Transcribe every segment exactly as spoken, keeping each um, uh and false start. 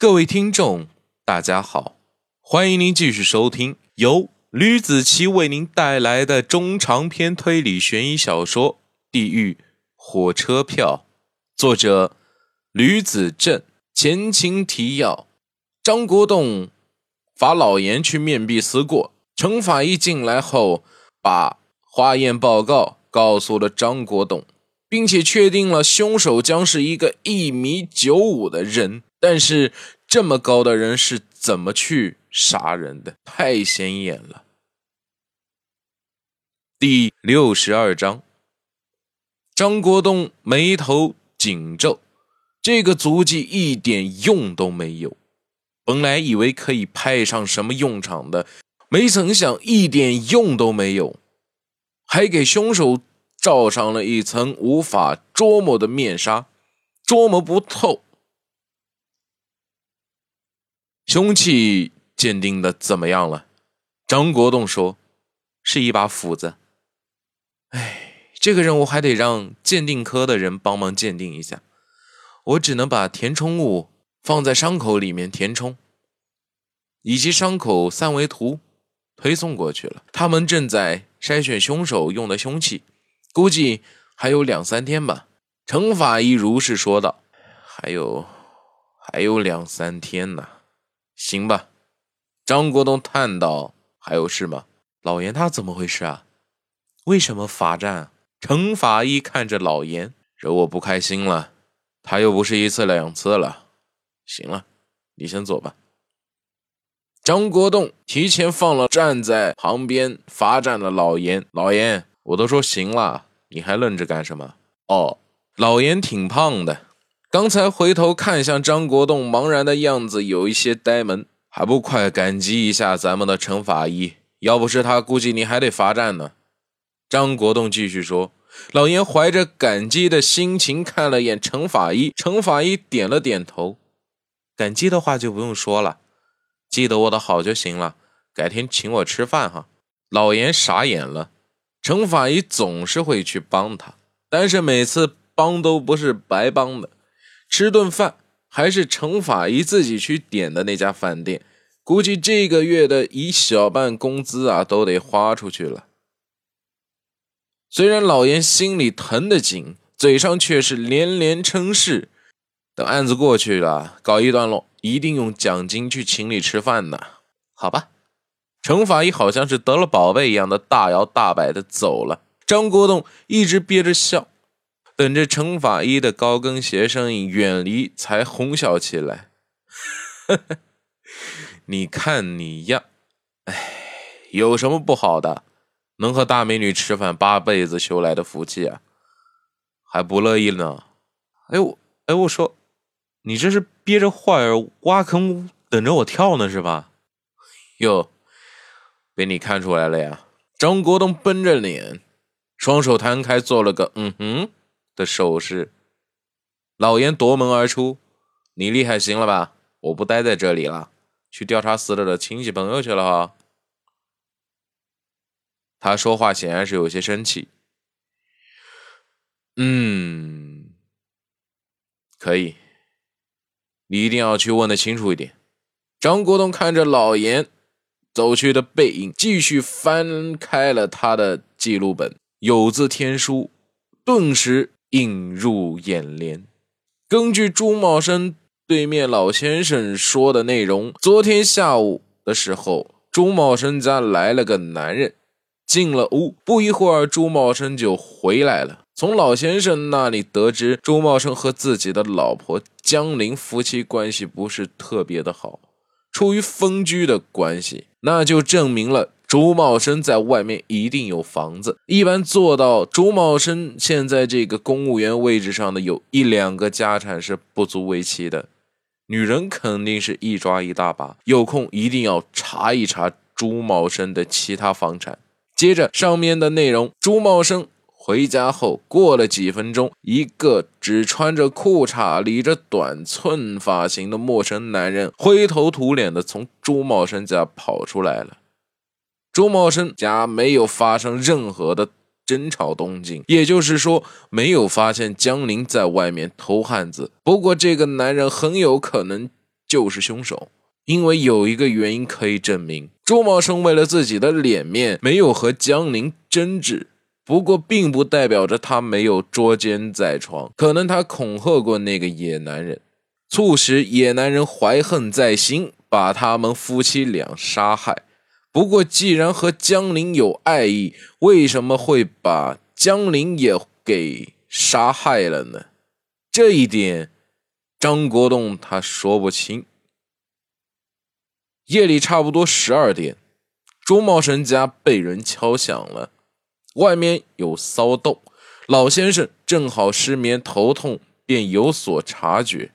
各位听众，大家好，欢迎您继续收听由吕子奇为您带来的中长篇推理悬疑小说《地狱火车票》，作者吕子正。前情提要：张国栋罚老严去面壁思过，程法医进来后，把化验报告告诉了张国栋，并且确定了凶手将是一个一米九五的人。但是这么高的人是怎么去杀人的？太显眼了。第六十二章，张国栋眉头紧皱，这个足迹一点用都没有。本来以为可以派上什么用场的，没曾想一点用都没有，还给凶手罩上了一层无法捉摸的面纱，捉摸不透。凶器鉴定的怎么样了？张国栋说，是一把斧子。哎，这个任务还得让鉴定科的人帮忙鉴定一下，我只能把填充物放在伤口里面填充，以及伤口三维图推送过去了。他们正在筛选凶手用的凶器，估计还有两三天吧。程法医如是说道。还有，还有两三天呢。行吧，张国栋叹道。还有事吗？老严他怎么回事啊？为什么罚站？程法医看着老严，惹我不开心了，他又不是一次两次了。行了，你先走吧。张国栋提前放了站在旁边罚站的老严。老严，我都说行了，你还愣着干什么？哦，老严挺胖的，刚才回头看向张国栋茫然的样子有一些呆萌。还不快感激一下咱们的程法医，要不是他，估计你还得罚站呢。张国栋继续说。老严怀着感激的心情看了眼程法医，程法医点了点头。感激的话就不用说了，记得我的好就行了，改天请我吃饭哈。老严傻眼了，程法医总是会去帮他，但是每次帮都不是白帮的。吃顿饭还是程法医自己去点的那家饭店，估计这个月的一小半工资啊都得花出去了。虽然老严心里疼得紧，嘴上却是连连称是。等案子过去了，告一段落，一定用奖金去请你吃饭呢。好吧。程法医好像是得了宝贝一样的大摇大摆的走了。张国栋一直憋着笑，等着程法医的高跟鞋声音远离，才哄笑起来。你看你呀，哎，有什么不好的？能和大美女吃饭，八辈子修来的福气啊，还不乐意呢？哎呦，哎，我说，你这是憋着坏儿挖坑等着我跳呢是吧？哟，被你看出来了呀！张国栋绷着脸，双手摊开，做了个嗯哼的手势。老严夺门而出，你厉害行了吧？我不待在这里了，去调查死者的亲戚朋友去了哈。他说话显然是有些生气。嗯，可以，你一定要去问得清楚一点。张国栋看着老严走去的背影，继续翻开了他的记录本，有字天书顿时映入眼帘。根据朱茂生对面老先生说的内容，昨天下午的时候，朱茂生家来了个男人，进了屋，不一会儿朱茂生就回来了。从老先生那里得知，朱茂生和自己的老婆江玲夫妻关系不是特别的好，出于分居的关系，那就证明了朱茂生在外面一定有房子。一般做到朱茂生现在这个公务员位置上的，有一两个家产是不足为奇的。女人肯定是一抓一大把，有空一定要查一查朱茂生的其他房产。接着上面的内容，朱茂生回家后过了几分钟，一个只穿着裤衩理着短寸发型的陌生男人灰头土脸的从朱茂生家跑出来了。朱茂生家没有发生任何的争吵动静，也就是说没有发现江玲在外面偷汉子。不过这个男人很有可能就是凶手。因为有一个原因可以证明，朱茂生为了自己的脸面没有和江宁争执，不过并不代表着他没有捉奸在床，可能他恐吓过那个野男人，促使野男人怀恨在心，把他们夫妻俩杀害。不过既然和江宁有爱意，为什么会把江宁也给杀害了呢？这一点张国栋他说不清。夜里差不多十二点，朱茂生家被人敲响了，外面有骚动，老先生正好失眠头痛，便有所察觉。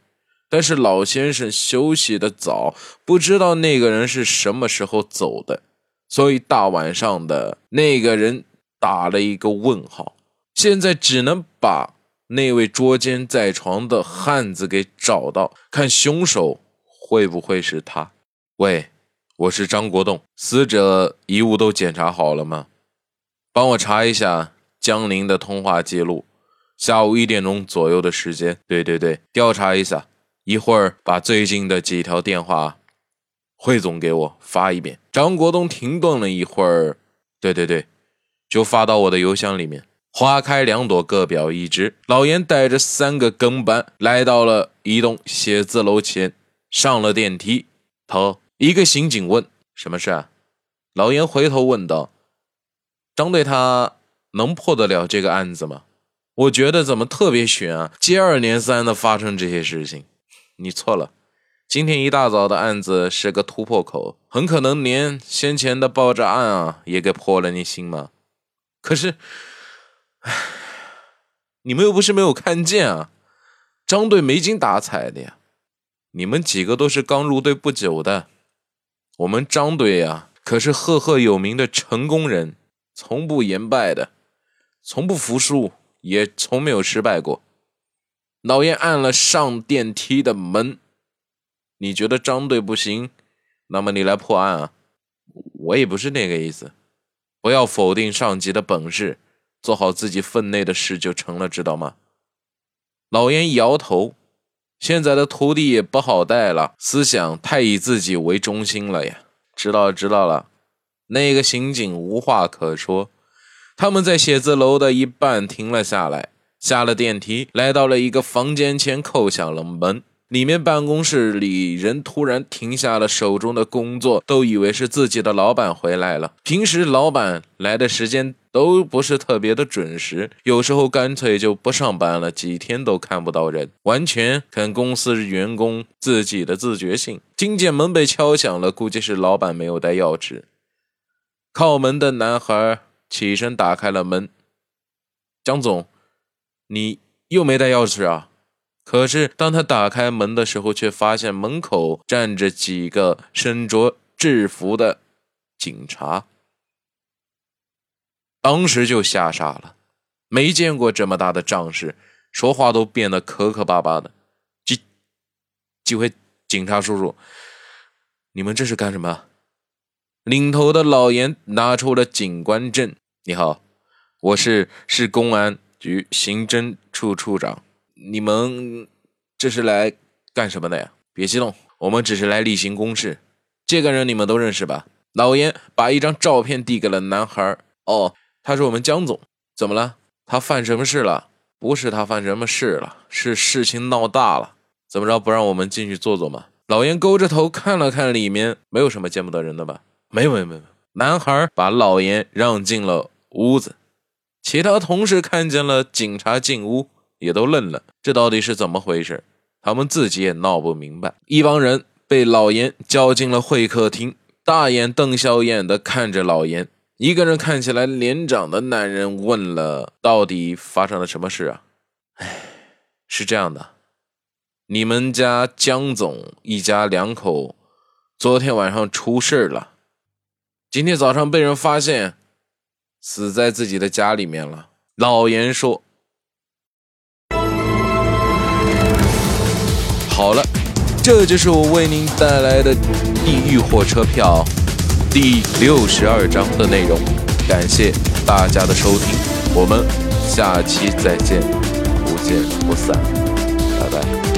但是老先生休息得早，不知道那个人是什么时候走的，所以大晚上的那个人打了一个问号。现在只能把那位捉奸在床的汉子给找到，看凶手会不会是他。喂，我是张国栋，死者遗物都检查好了吗？帮我查一下江宁的通话记录，下午一点钟左右的时间。对对对，调查一下，一会儿把最近的几条电话汇总给我发一遍。张国栋停顿了一会儿，对对对，就发到我的邮箱里面。花开两朵，各表一枝。老严带着三个跟班来到了一栋写字楼前，上了电梯。头一个刑警问：“什么事啊？”老严回头问道：“张队他能破得了这个案子吗？我觉得怎么特别悬啊，接二连三的发生这些事情。”你错了，今天一大早的案子是个突破口，很可能连先前的爆炸案啊也给破了。你信吗？可是，你们又不是没有看见啊，张队没精打采的呀。你们几个都是刚入队不久的，我们张队啊可是赫赫有名的成功人，从不言败的，从不服输，也从没有失败过。老严按了上电梯的门，你觉得张队不行，那么你来破案啊。我也不是那个意思，不要否定上级的本事，做好自己分内的事就成了，知道吗？老严摇头，现在的徒弟也不好带了，思想太以自己为中心了呀。知道了知道了。那个刑警无话可说，他们在写字楼的一半停了下来，下了电梯，来到了一个房间前，叩响了门。里面办公室里人突然停下了手中的工作，都以为是自己的老板回来了。平时老板来的时间都不是特别的准时，有时候干脆就不上班了，几天都看不到人，完全看公司员工自己的自觉性。听见门被敲响了，估计是老板没有带钥匙。靠门的男孩起身打开了门。江总，你又没带钥匙啊？可是当他打开门的时候，却发现门口站着几个身着制服的警察，当时就吓傻了，没见过这么大的仗势，说话都变得磕磕巴巴的。几几位警察叔叔，你们这是干什么？领头的老严拿出了警官证。你好，我是市公安局刑侦处处长。你们这是来干什么的呀？别激动，我们只是来例行公事。这个人你们都认识吧？老严把一张照片递给了男孩。哦，他是我们江总。怎么了？他犯什么事了？不是他犯什么事了，是事情闹大了。怎么着，不让我们进去坐坐吗？老严勾着头看了看里面，没有什么见不得人的吧？没有没有没有。男孩把老严让进了屋子。其他同事看见了警察进屋，也都愣了，这到底是怎么回事？他们自己也闹不明白。一帮人被老严叫进了会客厅，大眼瞪小眼的看着老严。一个人看起来年长的男人问了：“到底发生了什么事啊？”哎，是这样的，你们家江总一家两口昨天晚上出事了，今天早上被人发现死在自己的家里面了。老严说。好了，这就是我为您带来的《地狱火车票》第六十二章的内容，感谢大家的收听，我们下期再见，不见不散，拜拜。